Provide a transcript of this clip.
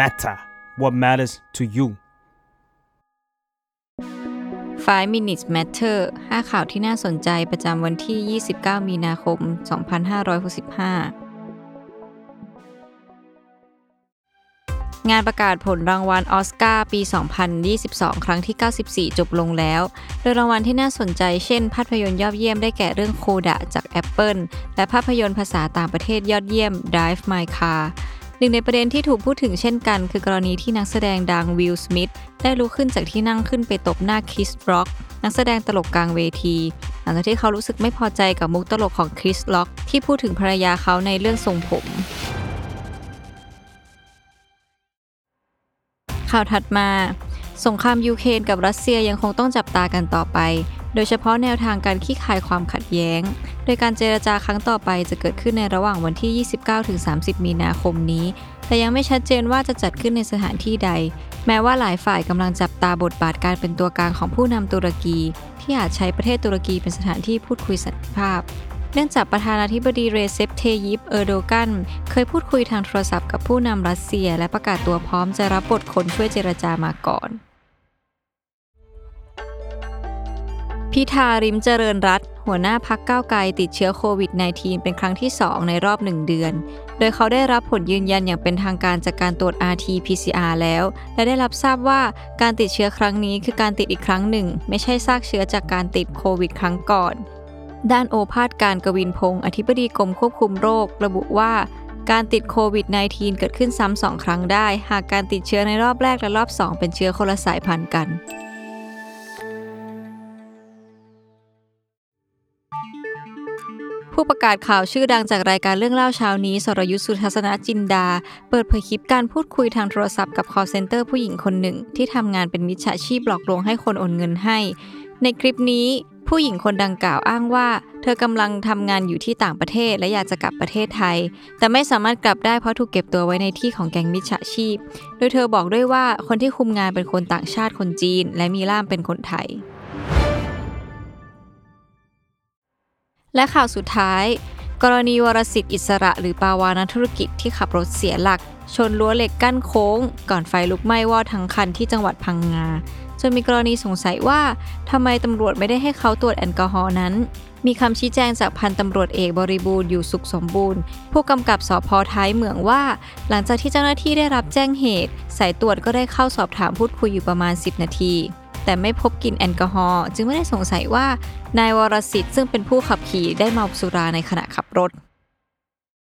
matter, what matters to you. 5 minutes matter 5 ข่าวที่น่าสนใจประจำวันที่ 29 มีนาคม 2565งานประกาศผลรางวัลออสการ์ปี2022ครั้งที่94จบลงแล้วโดยรางวัลที่น่าสนใจเช่นภาพยนตร์ยอดเยี่ยมได้แก่เรื่องโคดะจาก Apple และภาพยนตร์ภาษาต่างประเทศยอดเยี่ยม Drive My Car หนึ่งในประเด็นที่ถูกพูดถึงเช่นกันคือกรณีที่นักแสดงดังวิล สมิธได้ลุกขึ้นจากที่นั่งขึ้นไปตบหน้าคริส ร็อกนักแสดงตลกกลางเวทีหลังจากที่เขารู้สึกไม่พอใจกับมุกตลกของคริส ร็อกที่พูดถึงภรรยาเขาในเรื่องทรงผมข่าวถัดมาสงครามยูเครนกับรัสเซียยังคงต้องจับตากันต่อไปโดยเฉพาะแนวทางการคลี่คลายความขัดแย้งโดยการเจรจาครั้งต่อไปจะเกิดขึ้นในระหว่างวันที่ 29-30 มีนาคมนี้แต่ยังไม่ชัดเจนว่าจะจัดขึ้นในสถานที่ใดแม้ว่าหลายฝ่ายกำลังจับตาบทบาทการเป็นตัวกลางของผู้นำตุรกีที่อาจใช้ประเทศตุรกีเป็นสถานที่พูดคุยสันติภาพเนื่องจากประธานาธิบดีเรเซป เทยิป เออร์โดกันเคยพูดคุยทางโทรศัพท์กับผู้นำรัสเซียและประกาศตัวพร้อมจะรับบทคนช่วยเจรจามาก่อนพิธา ริมเจริญรัตน์หัวหน้าพรรคก้าวไกลติดเชื้อโควิด -19 เป็นครั้งที่ 2 ในรอบ 1 เดือนโดยเขาได้รับผลยืนยันอย่างเป็นทางการจากการตรวจ RT-PCR แล้วและได้รับทราบว่าการติดเชื้อครั้งนี้คือการติดอีกครั้งหนึ่งไม่ใช่ซากเชื้อจากการติดโควิดครั้งก่อนด้านโอภาสการกวินพงศ์อธิบดีกรมควบคุมโรคระบุว่าการติดโควิด -19 เกิดขึ้นซ้ำ2ครั้งได้หากการติดเชื้อในรอบแรกและรอบ2เป็นเชื้อคนละสายพันธุ์กันผู้ประกาศข่าวชื่อดังจากรายการเรื่องเล่าเช้านี้สรยุทธ สุทัศนจินดาเปิดเผยคลิปการพูดคุยทางโทรศัพท์กับ call center ผู้หญิงคนหนึ่งที่ทำงานเป็นมิจฉาชีพหลอกลวงให้คนโอนเงินให้ในคลิปนี้ผู้หญิงคนดังกล่าวอ้างว่าเธอกำลังทำงานอยู่ที่ต่างประเทศและอยากจะกลับประเทศไทยแต่ไม่สามารถกลับได้เพราะถูกเก็บตัวไว้ในที่ของแก๊งมิจฉาชีพโดยเธอบอกด้วยว่าคนที่คุมงานเป็นคนต่างชาติคนจีนและมีล่ามเป็นคนไทยและข่าวสุดท้ายกรณีวรสิทธิ์อิสระหรือปาวานักธุรกิจที่ขับรถเสียหลักชนรั้วเหล็กกั้นโค้งก่อนไฟลุกไหม้วอดทั้งคันที่จังหวัดพังงาจนมีกรณีสงสัยว่าทำไมตำรวจไม่ได้ให้เขาตรวจแอลกอฮอล์นั้นมีคำชี้แจงจากพันตำรวจเอกบริบูรณ์อยู่สุขสมบูรณ์ผู้กำกับสภ.ท้ายเหมืองว่าหลังจากที่เจ้าหน้าที่ได้รับแจ้งเหตุสายตรวจก็ได้เข้าสอบถามพูดคุยอยู่ประมาณ10นาทีแต่ไม่พบกลิ่นแอลกอฮอล์จึงไม่ได้สงสัยว่านายวรสิทธิ์ซึ่งเป็นผู้ขับขี่ได้เมาสุราในขณะขับรถ